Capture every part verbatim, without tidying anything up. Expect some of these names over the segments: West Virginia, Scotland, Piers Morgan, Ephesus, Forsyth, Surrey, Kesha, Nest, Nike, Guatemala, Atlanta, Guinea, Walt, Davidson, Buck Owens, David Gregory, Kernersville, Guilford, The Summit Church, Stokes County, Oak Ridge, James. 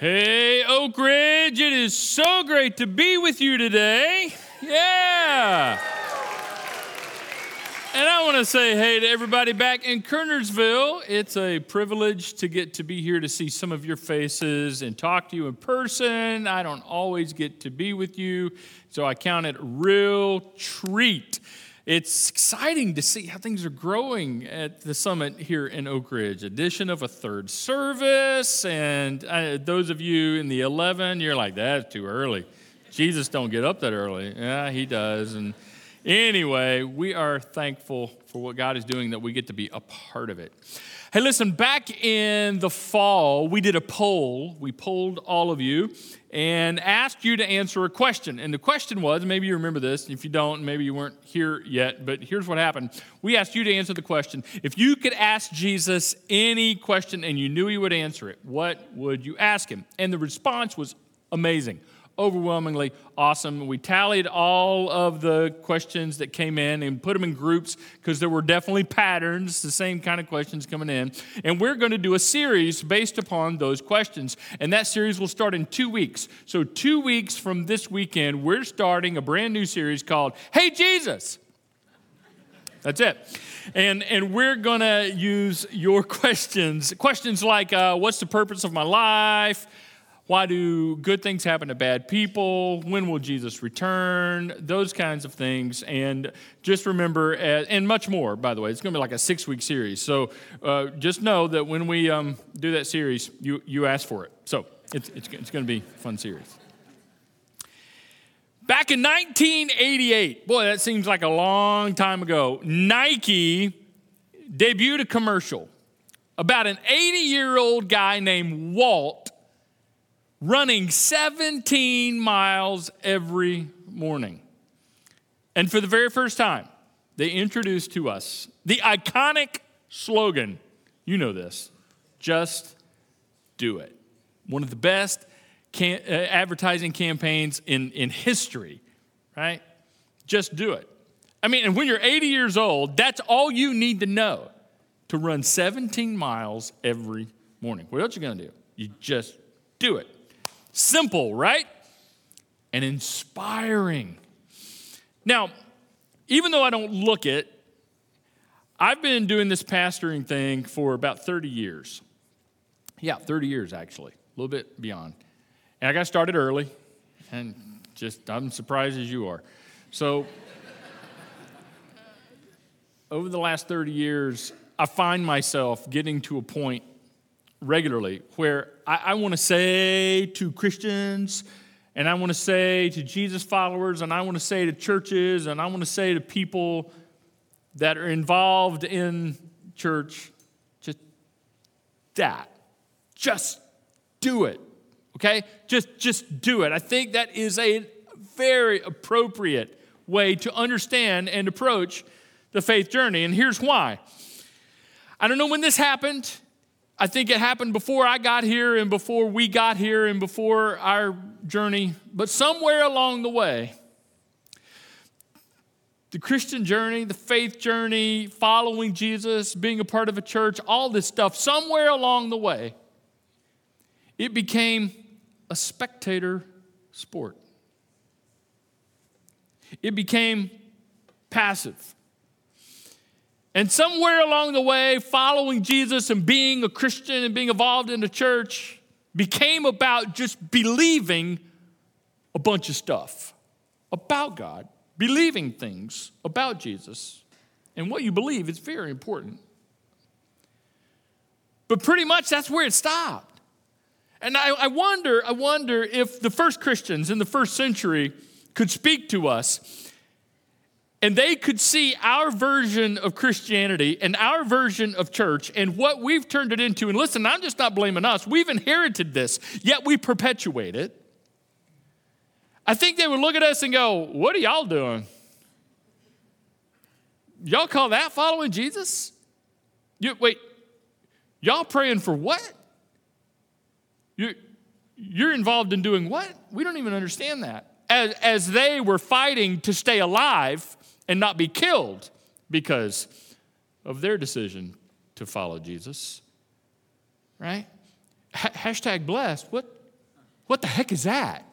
Hey, Oak Ridge, it is so great to be with you today. Yeah. And I want to say hey to everybody back in Kernersville. It's a privilege to get to be here to see some of your faces and talk to you in person. I don't always get to be with you, so I count it a real treat. It's exciting to see how things are growing at the summit here in Oak Ridge. Addition of a third service, and I, those of you in the eleven, you're like, that's too early. Jesus don't get up that early. Yeah, he does. And anyway, we are thankful for what God is doing, that we get to be a part of it. Hey, listen, back in the fall, we did a poll. We polled all of you and asked you to answer a question. And the question was, maybe you remember this. If you don't, maybe you weren't here yet, but here's what happened. We asked you to answer the question, if you could ask Jesus any question and you knew he would answer it, what would you ask him? And the response was amazing. Overwhelmingly awesome. We tallied all of the questions that came in and put them in groups because there were definitely patterns, the same kind of questions coming in. And we're going to do a series based upon those questions. And that series will start in two weeks. So two weeks from this weekend, we're starting a brand new series called Hey Jesus. That's it. And and we're going to use your questions. Questions like, uh, what's the purpose of my life? Why do good things happen to bad people? When will Jesus return? Those kinds of things. And just remember, and much more, by the way. It's going to be like a six-week series. So uh, just know that when we um, do that series, you you ask for it. So it's it's, it's going to be a fun series. Back in nineteen eighty-eight, boy, that seems like a long time ago, Nike debuted a commercial about an eighty-year-old guy named Walt running seventeen miles every morning. And for the very first time, they introduced to us the iconic slogan, you know this, just do it. One of the best can- uh, advertising campaigns in, in history, right? Just do it. I mean, and when you're eighty years old, that's all you need to know to run seventeen miles every morning. What else are you going to do? You just do it. Simple, right? And inspiring. Now, even though I don't look it, I've been doing this pastoring thing for about thirty years. Yeah, thirty years, actually. A little bit beyond. And I got started early, and just, I'm surprised as you are. So, over the last thirty years, I find myself getting to a point regularly where I, I want to say to Christians, and I want to say to Jesus followers, and I want to say to churches, and I want to say to people that are involved in church, just that. Just do it, okay? Just, just do it. I think that is a very appropriate way to understand and approach the faith journey, and here's why. I don't know when this happened. I think it happened before I got here and before we got here and before our journey. But somewhere along the way, the Christian journey, the faith journey, following Jesus, being a part of a church, all this stuff, somewhere along the way, it became a spectator sport. It became passive. And somewhere along the way, following Jesus and being a Christian and being involved in the church became about just believing a bunch of stuff about God, believing things about Jesus. And what you believe is very important. But pretty much that's where it stopped. And I, I wonder, I wonder if the first Christians in the first century could speak to us, and they could see our version of Christianity and our version of church and what we've turned it into. And listen, I'm just not blaming us. We've inherited this, yet we perpetuate it. I think they would look at us and go, what are y'all doing? Y'all call that following Jesus? You, wait, y'all praying for what? You're, you're involved in doing what? We don't even understand that. As, as they were fighting to stay alive and not be killed because of their decision to follow Jesus, right? H- hashtag blessed. What, What the heck is that?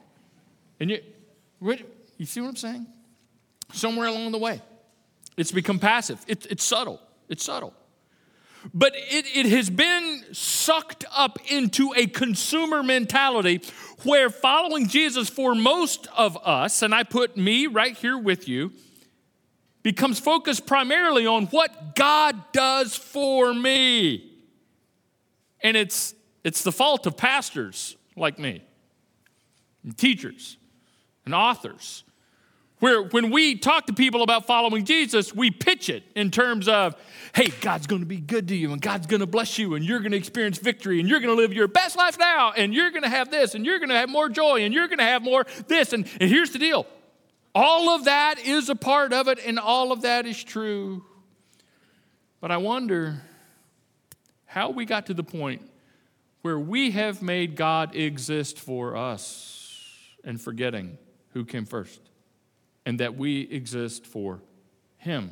And you, you see what I'm saying? Somewhere along the way, it's become passive. It, it's subtle. It's subtle. But it, it has been sucked up into a consumer mentality where following Jesus for most of us, and I put me right here with you, becomes focused primarily on what God does for me. And it's it's the fault of pastors like me, and teachers, and authors, where when we talk to people about following Jesus, we pitch it in terms of, hey, God's going to be good to you, and God's going to bless you, and you're going to experience victory, and you're going to live your best life now, and you're going to have this, and you're going to have more joy, and you're going to have more this, and, and here's the deal. All of that is a part of it, and all of that is true. But I wonder how we got to the point where we have made God exist for us and forgetting who came first. And that we exist for him.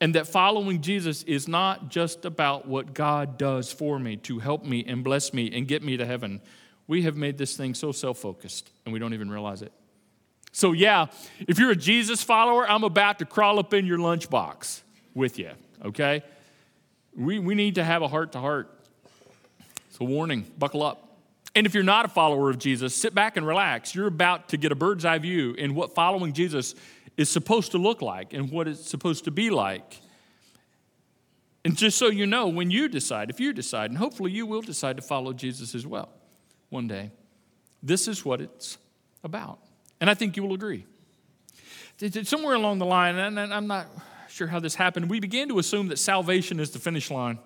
And that following Jesus is not just about what God does for me to help me and bless me and get me to heaven. We have made this thing so self-focused and we don't even realize it. So yeah, if you're a Jesus follower, I'm about to crawl up in your lunchbox with you, okay? We, we need to have a heart-to-heart. It's a warning, buckle up. And if you're not a follower of Jesus, sit back and relax. You're about to get a bird's eye view in what following Jesus is supposed to look like and what it's supposed to be like. And just so you know, when you decide, if you decide, and hopefully you will decide to follow Jesus as well one day, this is what it's about. And I think you will agree. Somewhere along the line, and I'm not sure how this happened, we began to assume that salvation is the finish line.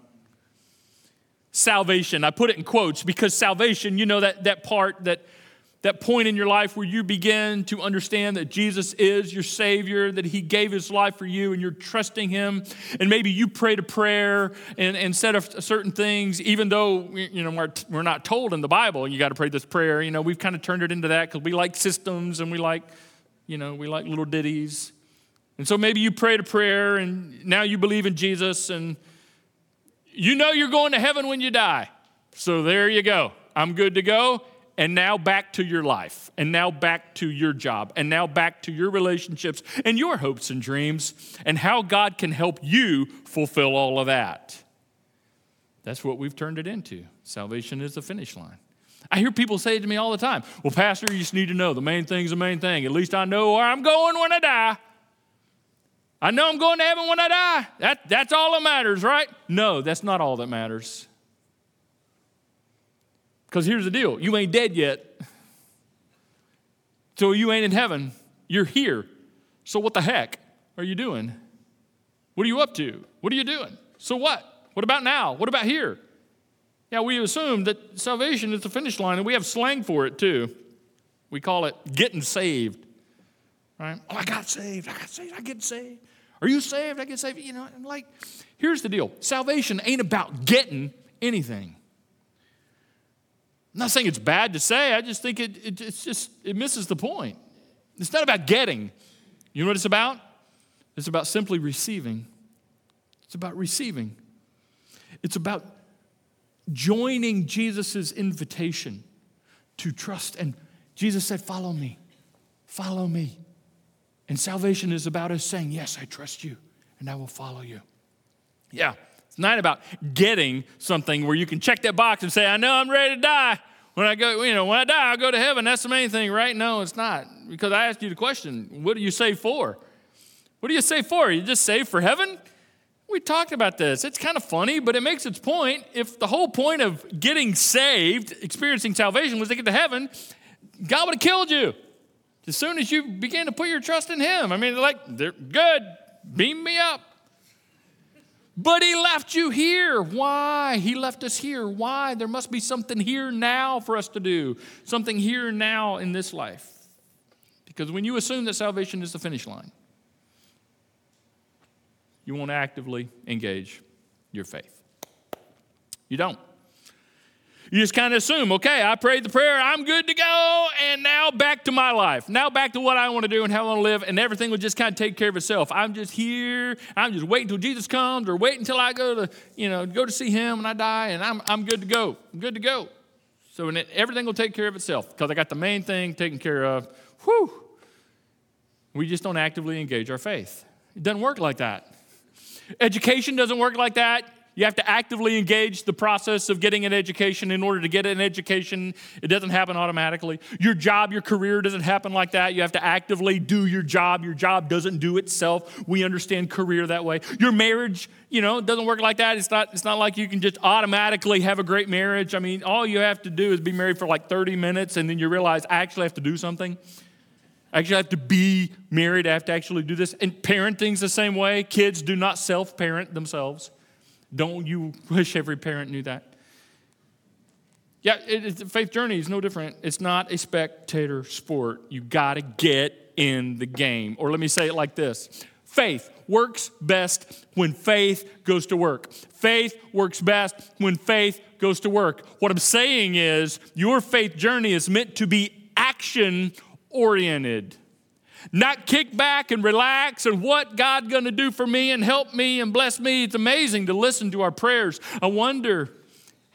Salvation, I put it in quotes because salvation, you know, that, that part, that, that point in your life where you begin to understand that Jesus is your Savior, that he gave his life for you and you're trusting him. And maybe you prayed a prayer and, and said a, a certain things, even though, you know, we're, we're not told in the Bible, you got to pray this prayer. You know, we've kind of turned it into that because we like systems and we like, you know, we like little ditties. And so maybe you prayed a prayer and now you believe in Jesus and you know you're going to heaven when you die. So there you go. I'm good to go. And now back to your life. And now back to your job. And now back to your relationships and your hopes and dreams and how God can help you fulfill all of that. That's what we've turned it into. Salvation is the finish line. I hear people say to me all the time, well, Pastor, you just need to know the main thing's the main thing. At least I know where I'm going when I die. I know I'm going to heaven when I die. That, that's all that matters, right? No, that's not all that matters. Because here's the deal. You ain't dead yet. So you ain't in heaven. You're here. So what the heck are you doing? What are you up to? What are you doing? So what? What about now? What about here? Yeah, we assume that salvation is the finish line, and we have slang for it too. We call it getting saved, right? Oh, I got saved. I got saved. I get saved. Are you saved? I get saved. You know, I'm like, here's the deal. Salvation ain't about getting anything. I'm not saying it's bad to say. I just think it, it it's just, it misses the point. It's not about getting. You know what it's about? It's about simply receiving. It's about receiving. It's about joining Jesus' invitation to trust. And Jesus said, follow me. Follow me. And salvation is about us saying, yes, I trust you, and I will follow you. Yeah, it's not about getting something where you can check that box and say, I know I'm ready to die. When I go, you know, when I die, I'll go to heaven. That's the main thing, right? No, it's not. Because I asked you the question, what do you save for? What do you save for? Are you just saved for heaven? We talked about this. It's kind of funny, but it makes its point. If the whole point of getting saved, experiencing salvation, was to get to heaven, God would have killed you. As soon as you begin to put your trust in him, I mean, like, they're good, beam me up. But he left you here. Why? He left us here. Why? There must be something here now for us to do, something here now in this life. Because when you assume that salvation is the finish line, you won't actively engage your faith. You don't. You just kind of assume, okay, I prayed the prayer, I'm good to go, and now back to my life. Now back to what I want to do and how I want to live, and everything will just kind of take care of itself. I'm just here, I'm just waiting until Jesus comes, or waiting until I go to, you know, go to see him and I die, and I'm I'm good to go. I'm good to go. So and it, everything will take care of itself because I got the main thing taken care of. Whew. We just don't actively engage our faith. It doesn't work like that. Education doesn't work like that. You have to actively engage the process of getting an education in order to get an education. It doesn't happen automatically. Your job, your career doesn't happen like that. You have to actively do your job. Your job doesn't do itself. We understand career that way. Your marriage, you know, it doesn't work like that. It's not, it's not like you can just automatically have a great marriage. I mean, all you have to do is be married for like thirty minutes, and then you realize, I actually have to do something. I actually have to be married. I have to actually do this. And parenting's the same way. Kids do not self-parent themselves. Don't you wish every parent knew that? Yeah, it, it's, the faith journey is no different. It's not a spectator sport. You got to get in the game. Or let me say it like this. Faith works best when faith goes to work. Faith works best when faith goes to work. What I'm saying is your faith journey is meant to be action-oriented. Not kick back and relax and what God going to do for me and help me and bless me. It's amazing to listen to our prayers. I wonder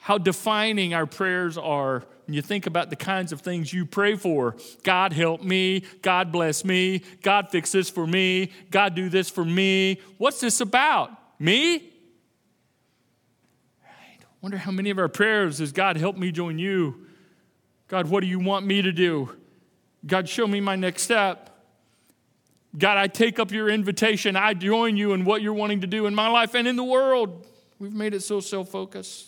how defining our prayers are when you think about the kinds of things you pray for. God help me. God bless me. God fix this for me. God do this for me. What's this about? Me? Right. I wonder how many of our prayers is God help me join you. God, what do you want me to do? God, show me my next step. God, I take up your invitation. I join you in what you're wanting to do in my life and in the world. We've made it so self-focused.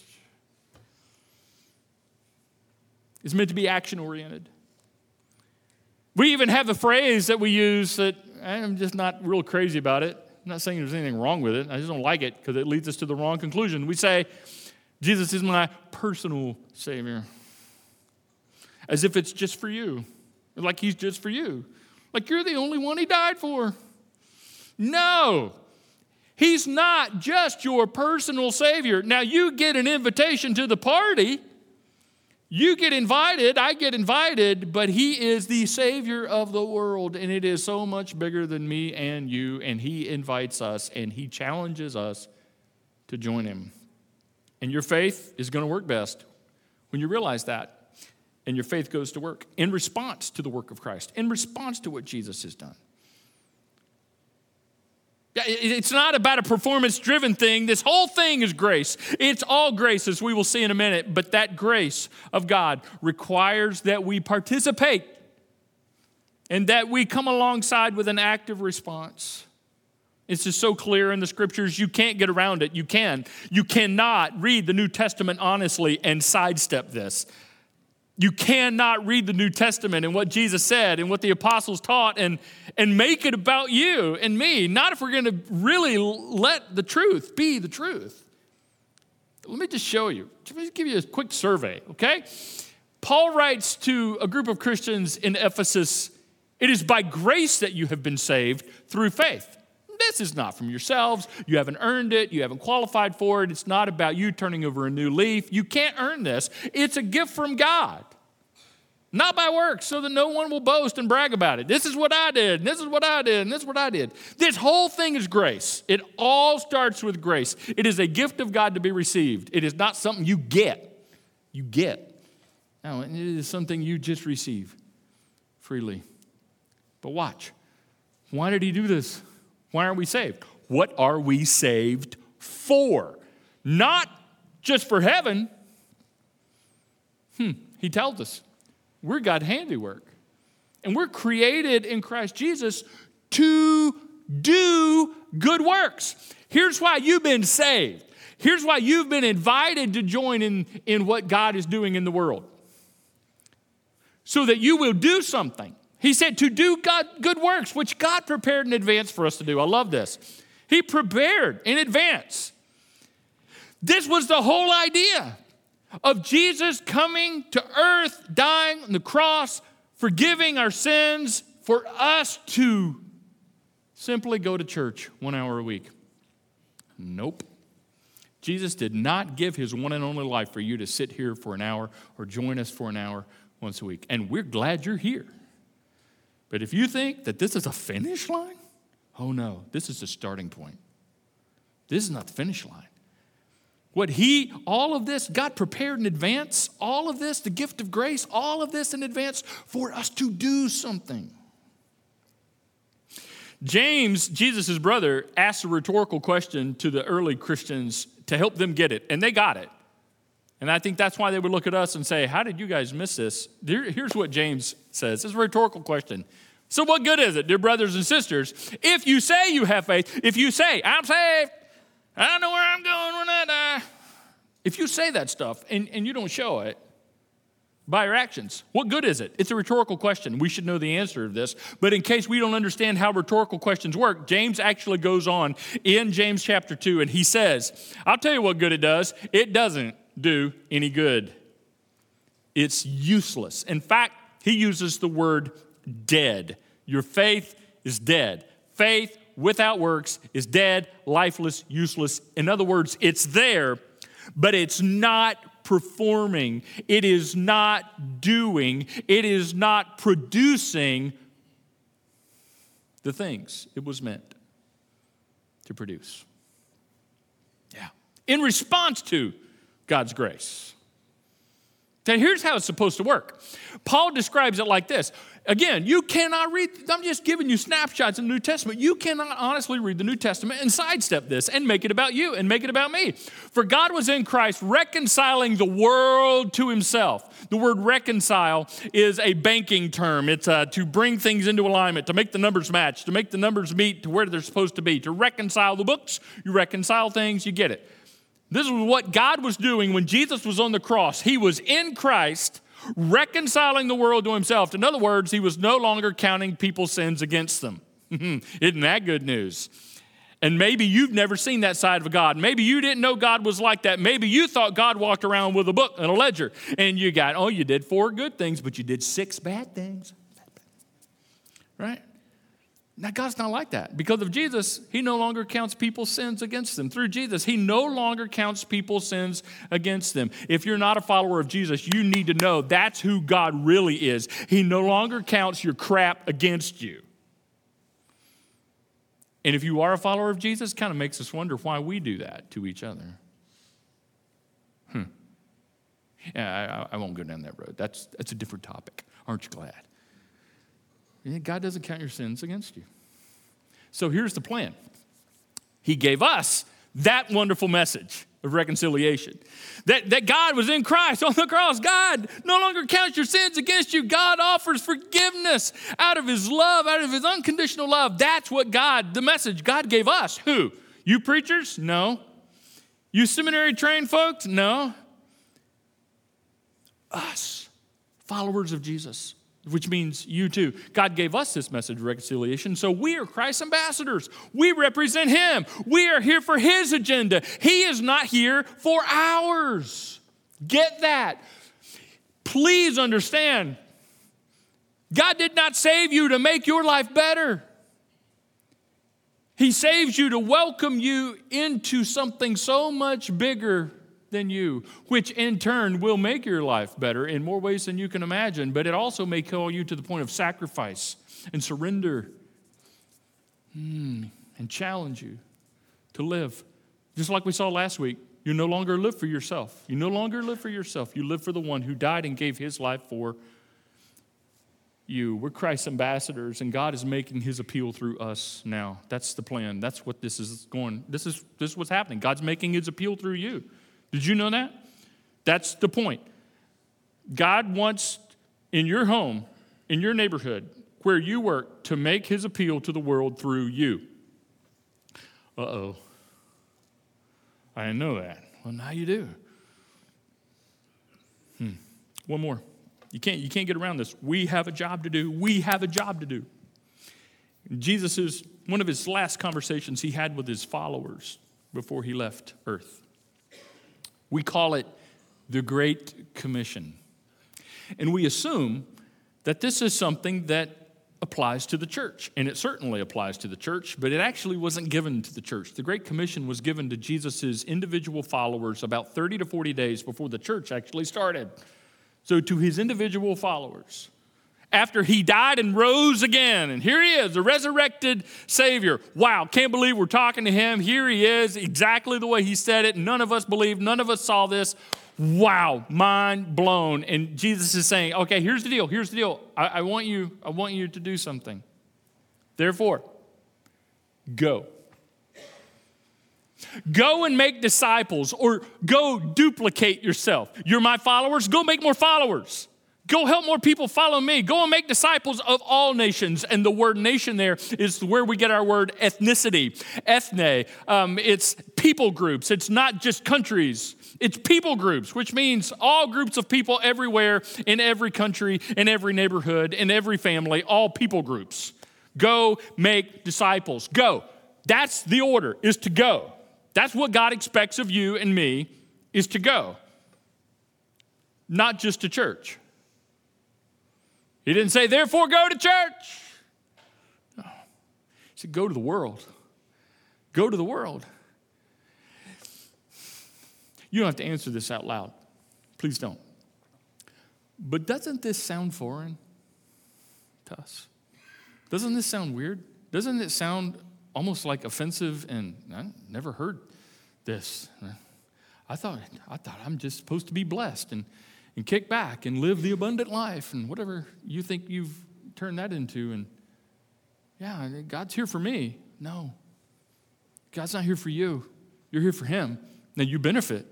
It's meant to be action-oriented. We even have a phrase that we use that I'm just not real crazy about it. I'm not saying there's anything wrong with it. I just don't like it because it leads us to the wrong conclusion. We say, Jesus is my personal Savior. As if it's just for you. Like he's just for you. Like you're the only one he died for. No, he's not just your personal Savior. Now you get an invitation to the party. You get invited, I get invited, but he is the Savior of the world, and it is so much bigger than me and you, and he invites us, and he challenges us to join him. And your faith is going to work best when you realize that. And your faith goes to work in response to the work of Christ, in response to what Jesus has done. It's not about a performance-driven thing. This whole thing is grace. It's all grace, as we will see in a minute. But that grace of God requires that we participate and that we come alongside with an active response. It's just so clear in the Scriptures, you can't get around it. You can. You cannot read the New Testament honestly and sidestep this. You cannot read the New Testament and what Jesus said and what the apostles taught and, and make it about you and me. Not if we're going to really let the truth be the truth. Let me just show you. Let me give you a quick survey, okay? Paul writes to a group of Christians in Ephesus, it is by grace that you have been saved through faith. This is not from yourselves. You haven't earned it. You haven't qualified for it. It's not about you turning over a new leaf. You can't earn this. It's a gift from God. Not by works, so that no one will boast and brag about it. This is what I did, and this is what I did, and this is what I did. This whole thing is grace. It all starts with grace. It is a gift of God to be received. It is not something you get. You get. No, it is something you just receive freely. But watch. Why did he do this? Why are we saved? What are we saved for? Not just for heaven. Hmm. He tells us we're God's handiwork. And we're created in Christ Jesus to do good works. Here's why you've been saved. Here's why you've been invited to join in, in what God is doing in the world. So that you will do something. He said to do God, good works, which God prepared in advance for us to do. I love this. He prepared in advance. This was the whole idea of Jesus coming to earth, dying on the cross, forgiving our sins, for us to simply go to church one hour a week. Nope. Jesus did not give his one and only life for you to sit here for an hour or join us for an hour once a week. And we're glad you're here. But if you think that this is a finish line, oh no, this is the starting point. This is not the finish line. What he, all of this, God prepared in advance, all of this, the gift of grace, all of this in advance for us to do something. James, Jesus' brother, asked a rhetorical question to the early Christians to help them get it, and they got it. And I think that's why they would look at us and say, how did you guys miss this? Here's what James says. It's a rhetorical question. So what good is it, dear brothers and sisters, if you say you have faith, if you say, I'm saved, I know where I'm going when I die. If you say that stuff and, and you don't show it by your actions, what good is it? It's a rhetorical question. We should know the answer to this. But in case we don't understand how rhetorical questions work, James actually goes on in James chapter two, and he says, I'll tell you what good it does. It doesn't do any good. It's useless. In fact, he uses the word dead. Your faith is dead. Faith without works is dead, lifeless, useless. In other words, it's there, but it's not performing. It is not doing. It is not producing the things it was meant to produce. Yeah. In response to God's grace. Now, here's how it's supposed to work. Paul describes it like this. Again, you cannot read, I'm just giving you snapshots in the New Testament. You cannot honestly read the New Testament and sidestep this and make it about you and make it about me. For God was in Christ reconciling the world to himself. The word reconcile is a banking term. It's uh, to bring things into alignment, to make the numbers match, to make the numbers meet to where they're supposed to be, to reconcile the books. You reconcile things, you get it. This is what God was doing when Jesus was on the cross. He was in Christ reconciling the world to himself. In other words, he was no longer counting people's sins against them. Isn't that good news? And maybe you've never seen that side of God. Maybe you didn't know God was like that. Maybe you thought God walked around with a book and a ledger. And you got, oh, you did four good things, but you did six bad things. Right? Now, God's not like that. Because of Jesus, he no longer counts people's sins against them. Through Jesus, he no longer counts people's sins against them. If you're not a follower of Jesus, you need to know that's who God really is. He no longer counts your crap against you. And if you are a follower of Jesus, it kind of makes us wonder why we do that to each other. Hmm. Yeah, I, I won't go down that road. That's, that's a different topic. Aren't you glad? God doesn't count your sins against you. So here's the plan. He gave us that wonderful message of reconciliation. That, that God was in Christ on the cross. God no longer counts your sins against you. God offers forgiveness out of his love, out of his unconditional love. That's what God, the message God gave us. Who? You preachers? No. You seminary trained folks? No. Us, followers of Jesus. Which means you too. God gave us this message of reconciliation, so we are Christ's ambassadors. We represent him. We are here for his agenda. He is not here for ours. Get that. Please understand, God did not save you to make your life better. He saves you to welcome you into something so much bigger than you, which in turn will make your life better in more ways than you can imagine, but it also may call you to the point of sacrifice and surrender mm, and challenge you to live. Just like we saw last week, you no longer live for yourself. You no longer live for yourself. You live for the one who died and gave his life for you. We're Christ's ambassadors, and God is making his appeal through us now. That's the plan. That's what this is going. This is, this is what's happening. God's making his appeal through you. Did you know that? That's the point. God wants in your home, in your neighborhood, where you work, to make his appeal to the world through you. Uh-oh. I didn't know that. Well, now you do. Hmm. One more. You can't, you can't get around this. We have a job to do. We have a job to do. Jesus, one of his last conversations he had with his followers before he left earth. We call it the Great Commission. And we assume that this is something that applies to the church. And it certainly applies to the church, but it actually wasn't given to the church. The Great Commission was given to Jesus' individual followers about thirty to forty days before the church actually started. So to his individual followers, after he died and rose again. And here he is, the resurrected Savior. Wow, can't believe we're talking to him. Here he is, exactly the way he said it. None of us believed, none of us saw this. Wow, mind blown. And Jesus is saying, okay, here's the deal, here's the deal. I, I want you, I want you to do something. Therefore, go. Go and make disciples, or go duplicate yourself. You're my followers, go make more followers. Go help more people follow me. Go and make disciples of all nations. And the word nation there is where we get our word ethnicity, ethne. Um, it's people groups. It's not just countries. It's people groups, which means all groups of people everywhere, in every country, in every neighborhood, in every family, all people groups. Go make disciples. Go. That's the order, is to go. That's what God expects of you and me, is to go. Not just to church. He didn't say, therefore, go to church. No. He said, go to the world. Go to the world. You don't have to answer this out loud. Please don't. But doesn't this sound foreign to us? Doesn't this sound weird? Doesn't it sound almost like offensive? And I never heard this. I thought, I thought I'm just supposed to be blessed and and kick back and live the abundant life and whatever you think you've turned that into. And yeah, God's here for me. No, God's not here for you. You're here for him. Now you benefit,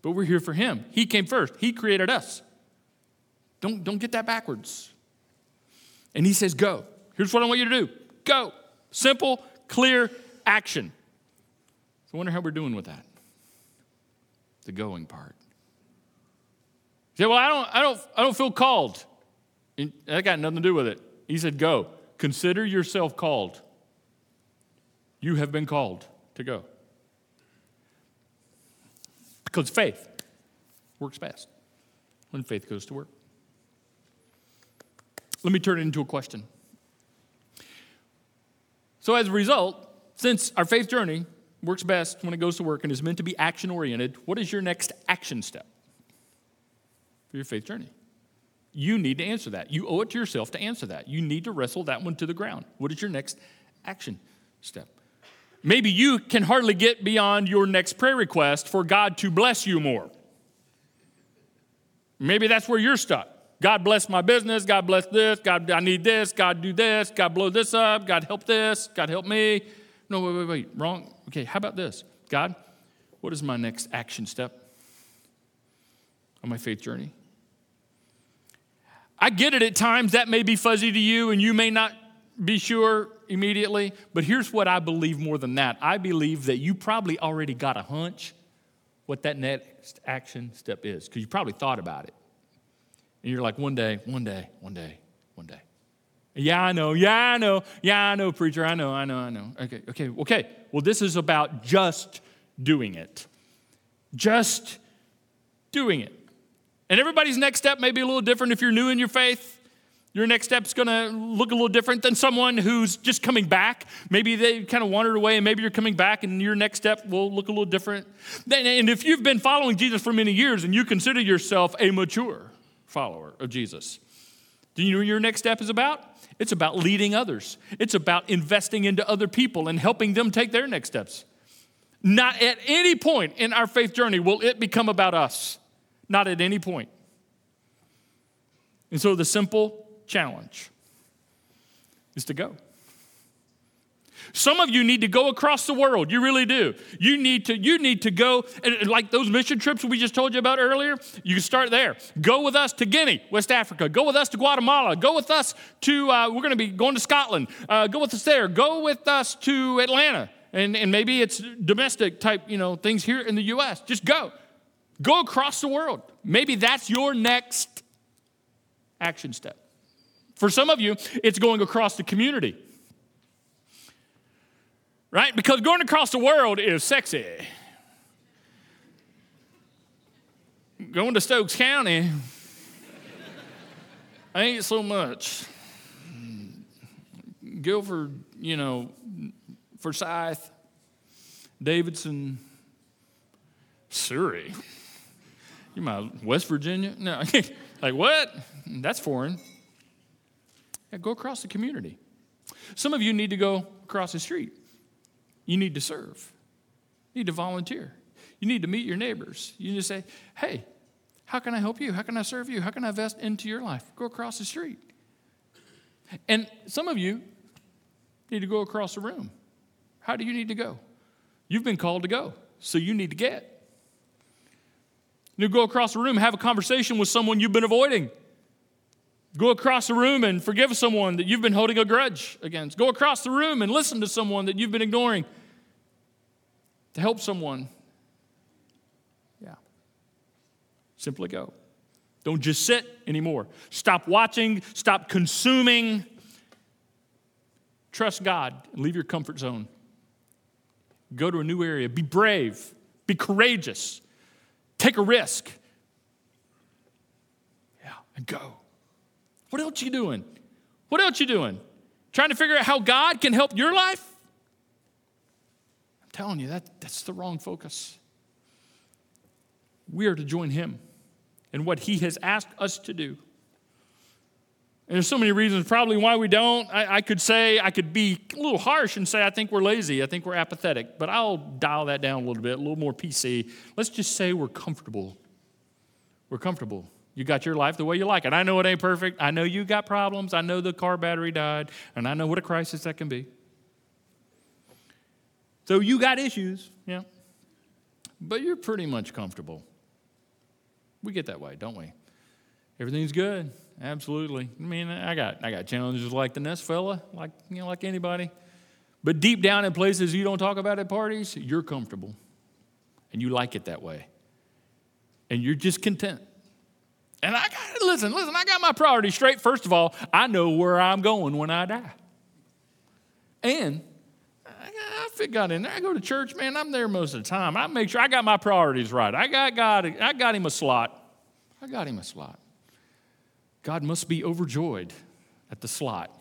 but we're here for him. He came first. He created us. Don't, don't get that backwards. And he says, go. Here's what I want you to do. Go. Simple, clear action. So I wonder how we're doing with that. The going part. You say, well, I don't, I don't, I don't feel called. And that got nothing to do with it. He said, go. Consider yourself called. You have been called to go. Because faith works best when faith goes to work. Let me turn it into a question. So as a result, since our faith journey works best when it goes to work and is meant to be action-oriented, what is your next action step for your faith journey? You need to answer that. You owe it to yourself to answer that. You need to wrestle that one to the ground. What is your next action step? Maybe you can hardly get beyond your next prayer request for God to bless you more. Maybe that's where you're stuck. God bless my business. God bless this. God, I need this. God, do this. God, blow this up. God, help this. God, help me. No, wait, wait, wait. Wrong. Okay, how about this? God, what is my next action step on my faith journey? I get it at times. That may be fuzzy to you, and you may not be sure immediately. But here's what I believe more than that. I believe that you probably already got a hunch what that next action step is, because you probably thought about it. And you're like, one day, one day, one day, one day. Yeah, I know, yeah, I know, yeah, I know, preacher, I know, I know, I know. Okay, okay, okay. Well, this is about just doing it. Just doing it. And everybody's next step may be a little different. If you're new in your faith, your next step's going to look a little different than someone who's just coming back. Maybe they kind of wandered away, and maybe you're coming back, and your next step will look a little different. And if you've been following Jesus for many years and you consider yourself a mature follower of Jesus, do you know what your next step is about? It's about leading others. It's about investing into other people and helping them take their next steps. Not at any point in our faith journey will it become about us. Not at any point. And so the simple challenge is to go. Some of you need to go across the world. You really do. You need to, you need to go, and like those mission trips we just told you about earlier, you can start there. Go with us to Guinea, West Africa. Go with us to Guatemala. Go with us to, uh, we're going to be going to Scotland. Uh, go with us there. Go with us to Atlanta. And, and maybe it's domestic type, you know, things here in the U S. Just go. Go across the world. Maybe that's your next action step. For some of you, it's going across the community. Right? Because going across the world is sexy. Going to Stokes County ain't so much. Guilford, you know, Forsyth, Davidson, Surrey. You might West Virginia? No, like what? That's foreign. Yeah, go across the community. Some of you need to go across the street. You need to serve. You need to volunteer. You need to meet your neighbors. You need to say, hey, how can I help you? How can I serve you? How can I invest into your life? Go across the street. And some of you need to go across the room. How do you need to go? You've been called to go, so you need to get. You go across the room, have a conversation with someone you've been avoiding. Go across the room and forgive someone that you've been holding a grudge against. Go across the room and listen to someone that you've been ignoring. To help someone, yeah, simply go. Don't just sit anymore. Stop watching. Stop consuming. Trust God and leave your comfort zone. Go to a new area. Be brave. Be courageous. Take a risk. Yeah, and go. What else you doing? What else you doing? Trying to figure out how God can help your life? I'm telling you, that, that's the wrong focus. We are to join him in what he has asked us to do. And there's so many reasons probably why we don't. I, I could say, I could be a little harsh and say I think we're lazy, I think we're apathetic, but I'll dial that down a little bit, a little more P C. Let's just say we're comfortable. We're comfortable. You got your life the way you like it. I know it ain't perfect. I know you got problems. I know the car battery died, and I know what a crisis that can be. So you got issues, yeah, but you're pretty much comfortable. We get that way, don't we? Everything's good. Absolutely. I mean, I got I got challenges like the Nest fella, like you know, like anybody. But deep down in places you don't talk about at parties, you're comfortable. And you like it that way. And you're just content. And I got listen, listen, I got my priorities straight. First of all, I know where I'm going when I die. And I, I fit God in there. I go to church, man, I'm there most of the time. I make sure I got my priorities right. I got God, I got him a slot. I got him a slot. God must be overjoyed at the slot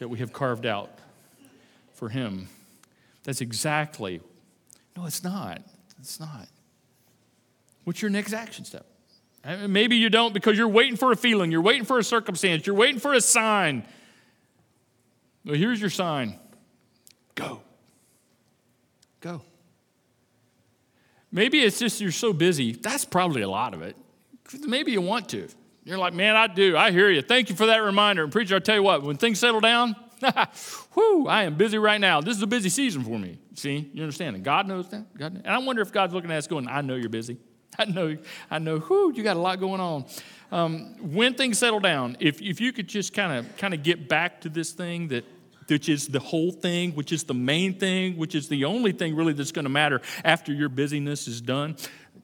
that we have carved out for him. That's exactly, no, it's not. It's not. What's your next action step? Maybe you don't because you're waiting for a feeling. You're waiting for a circumstance. You're waiting for a sign. Well, here's your sign. Go. Go. Maybe it's just you're so busy. That's probably a lot of it. Maybe you want to. You're like, man, I do. I hear you. Thank you for that reminder. And preacher, I tell you what, when things settle down, whoo, I am busy right now. This is a busy season for me. See, you understand? And God knows that. God knows. And I wonder if God's looking at us going, I know you're busy. I know, I know, whoo, you got a lot going on. Um, when things settle down, if if you could just kind of kind of get back to this thing that which is the whole thing, which is the main thing, which is the only thing really that's going to matter after your busyness is done,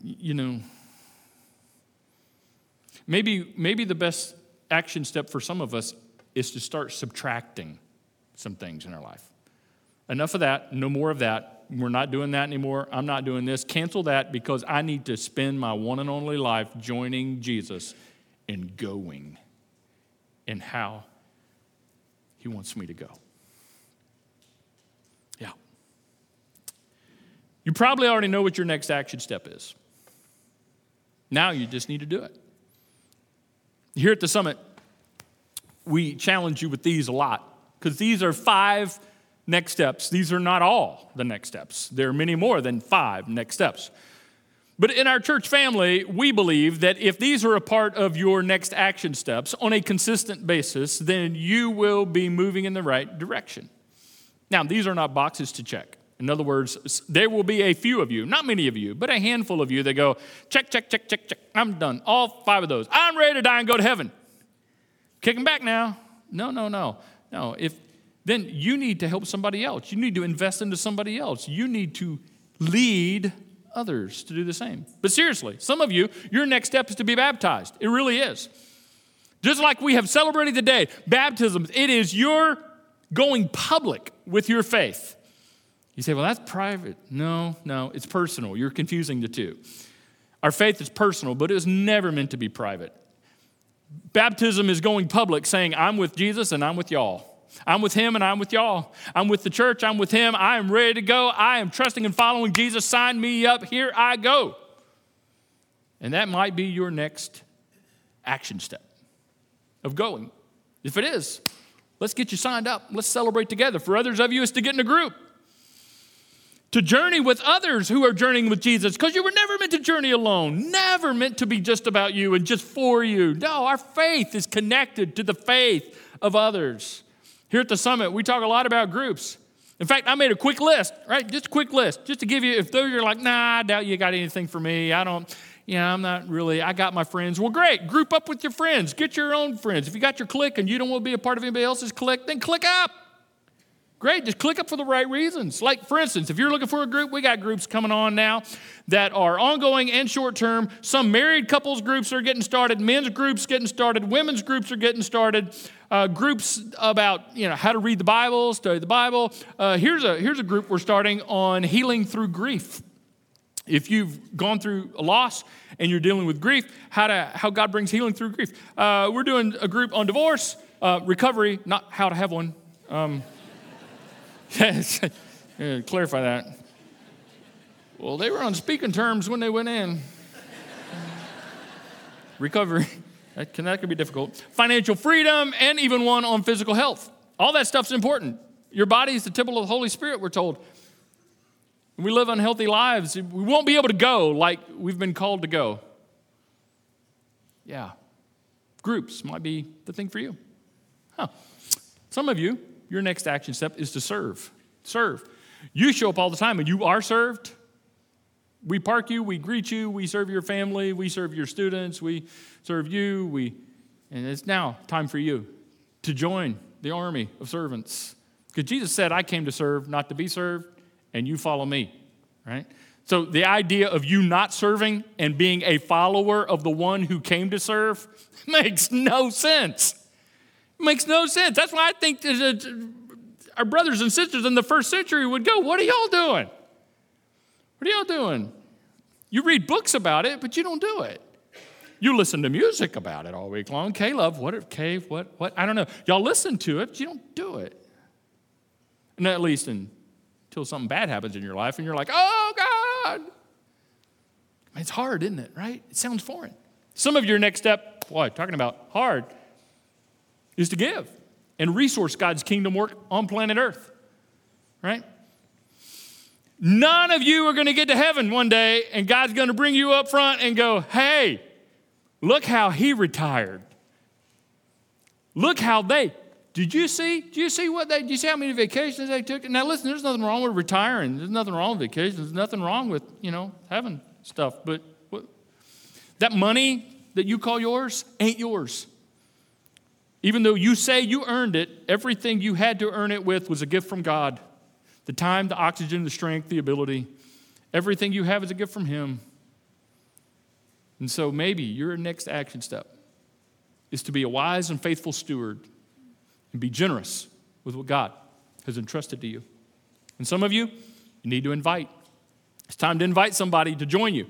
you know. Maybe maybe the best action step for some of us is to start subtracting some things in our life. Enough of that, no more of that. We're not doing that anymore. I'm not doing this. Cancel that because I need to spend my one and only life joining Jesus and going in how he wants me to go. Yeah. You probably already know what your next action step is. Now you just need to do it. Here at the summit, we challenge you with these a lot because these are five next steps. These are not all the next steps. There are many more than five next steps. But in our church family, we believe that if these are a part of your next action steps on a consistent basis, then you will be moving in the right direction. Now, these are not boxes to check. In other words, there will be a few of you, not many of you, but a handful of you that go, check, check, check, check, check. I'm done. All five of those. I'm ready to die and go to heaven. Kicking back now. No, no, no. No. If then you need to help somebody else. You need to invest into somebody else. You need to lead others to do the same. But seriously, some of you, your next step is to be baptized. It really is. Just like we have celebrated today, baptisms, it is your going public with your faith. You say, well, that's private. No, no, it's personal. You're confusing the two. Our faith is personal, but it was never meant to be private. Baptism is going public, saying, I'm with Jesus and I'm with y'all. I'm with him and I'm with y'all. I'm with the church. I'm with him. I am ready to go. I am trusting and following Jesus. Sign me up. Here I go. And that might be your next action step of going. If it is, let's get you signed up. Let's celebrate together. For others of you, it's to get in a group, to journey with others who are journeying with Jesus, because you were never meant to journey alone, never meant to be just about you and just for you. No, our faith is connected to the faith of others. Here at the summit, we talk a lot about groups. In fact, I made a quick list, right? Just a quick list, just to give you, if though you're like, nah, I doubt you got anything for me. I don't, you know, I'm not really, I got my friends. Well, great, group up with your friends. Get your own friends. If you got your clique and you don't want to be a part of anybody else's clique, then click up. Great, just click up for the right reasons. Like, for instance, if you're looking for a group, we got groups coming on now that are ongoing and short-term. Some married couples groups are getting started. Men's groups getting started. Women's groups are getting started. Uh, groups about, you know, how to read the Bible, study the Bible. Uh, here's a here's a group we're starting on healing through grief. If you've gone through a loss and you're dealing with grief, how to how God brings healing through grief. Uh, we're doing a group on divorce, uh, recovery, not how to have one. Um yeah, clarify that. Well, they were on speaking terms when they went in. Recovery, that can, that can be difficult. Financial freedom, and even one on physical health. All that stuff's important. Your body is the temple of the Holy Spirit, we're told. When we live unhealthy lives, we won't be able to go like we've been called to go. Yeah, groups might be the thing for you. Huh. Some of you, your next action step is to serve. Serve. You show up all the time and you are served. We park you, we greet you, we serve your family, we serve your students, we serve you, we, and it's now time for you to join the army of servants. Because Jesus said, I came to serve, not to be served, and you follow me, right? So the idea of you not serving and being a follower of the one who came to serve makes no sense. Makes no sense. That's why I think our brothers and sisters in the first century would go, what are y'all doing? What are y'all doing? You read books about it, but you don't do it. You listen to music about it all week long. Caleb, what, Cave, what, what? I don't know. Y'all listen to it, but you don't do it. And at least until something bad happens in your life and you're like, oh, God. I mean, it's hard, isn't it, right? It sounds foreign. Some of your next step, boy, talking about hard, is to give and resource God's kingdom work on planet Earth, right? None of you are going to get to heaven one day, and God's going to bring you up front and go, hey, look how he retired. Look how they, did you see, did you see what they, did you see how many vacations they took? Now listen, there's nothing wrong with retiring. There's nothing wrong with vacations. There's nothing wrong with, you know, having stuff. But what, that money that you call yours ain't yours. Even though you say you earned it, everything you had to earn it with was a gift from God. The time, the oxygen, the strength, the ability. Everything you have is a gift from him. And so maybe your next action step is to be a wise and faithful steward and be generous with what God has entrusted to you. And some of you, you need to invite. It's time to invite somebody to join you,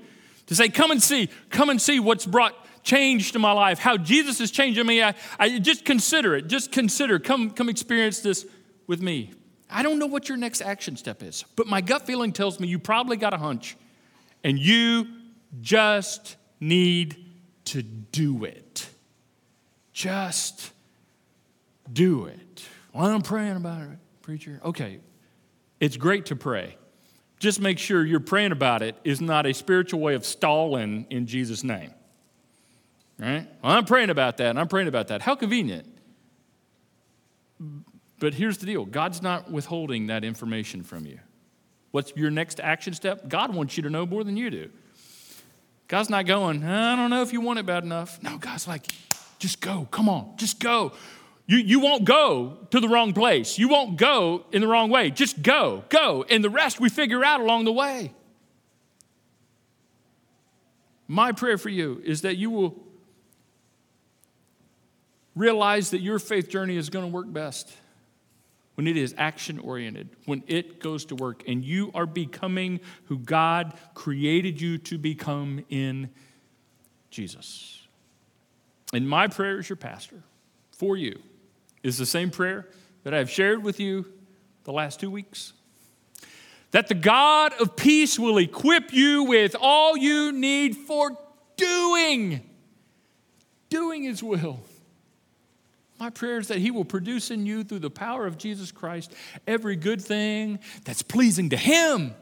to say, come and see, come and see what's brought change to my life, how Jesus is changing me. I, I just consider it. Just consider. Come, come experience this with me. I don't know what your next action step is, but my gut feeling tells me you probably got a hunch, and you just need to do it. Just do it. Well, I'm praying about it, preacher. Okay, it's great to pray. Just make sure you're praying about it is not a spiritual way of stalling in Jesus' name. Right? Well, I'm praying about that, and I'm praying about that. How convenient. But here's the deal. God's not withholding that information from you. What's your next action step? God wants you to know more than you do. God's not going, I don't know if you want it bad enough. No, God's like, just go. Come on. Just go. You, you won't go to the wrong place. You won't go in the wrong way. Just go. Go. And the rest we figure out along the way. My prayer for you is that you will realize that your faith journey is going to work best when it is action-oriented, when it goes to work, and you are becoming who God created you to become in Jesus. And my prayer as your pastor for you is the same prayer that I have shared with you the last two weeks, that the God of peace will equip you with all you need for doing, doing his will. My prayer is that he will produce in you through the power of Jesus Christ every good thing that's pleasing to him.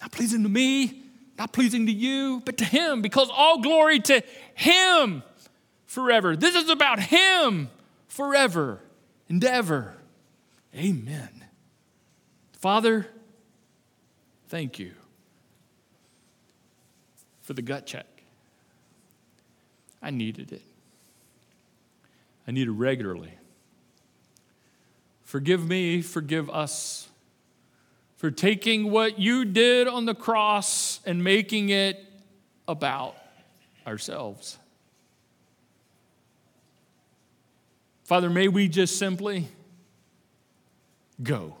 Not pleasing to me, not pleasing to you, but to him, because all glory to him forever. This is about him forever and ever. Amen. Father, thank you for the gut check. I needed it. I need it regularly. Forgive me, forgive us for taking what you did on the cross and making it about ourselves. Father, may we just simply go.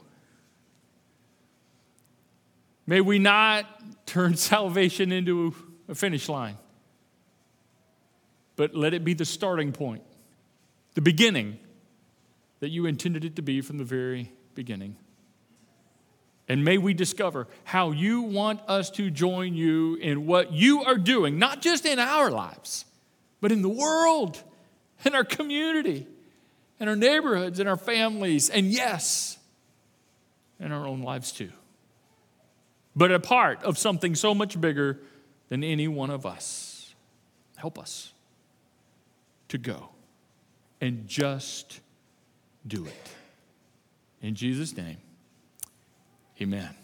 May we not turn salvation into a finish line, but let it be the starting point. The beginning that you intended it to be from the very beginning. And may we discover how you want us to join you in what you are doing, not just in our lives, but in the world, in our community, in our neighborhoods, in our families, and yes, in our own lives too. But a part of something so much bigger than any one of us. Help us to go. And just do it. In Jesus' name, amen.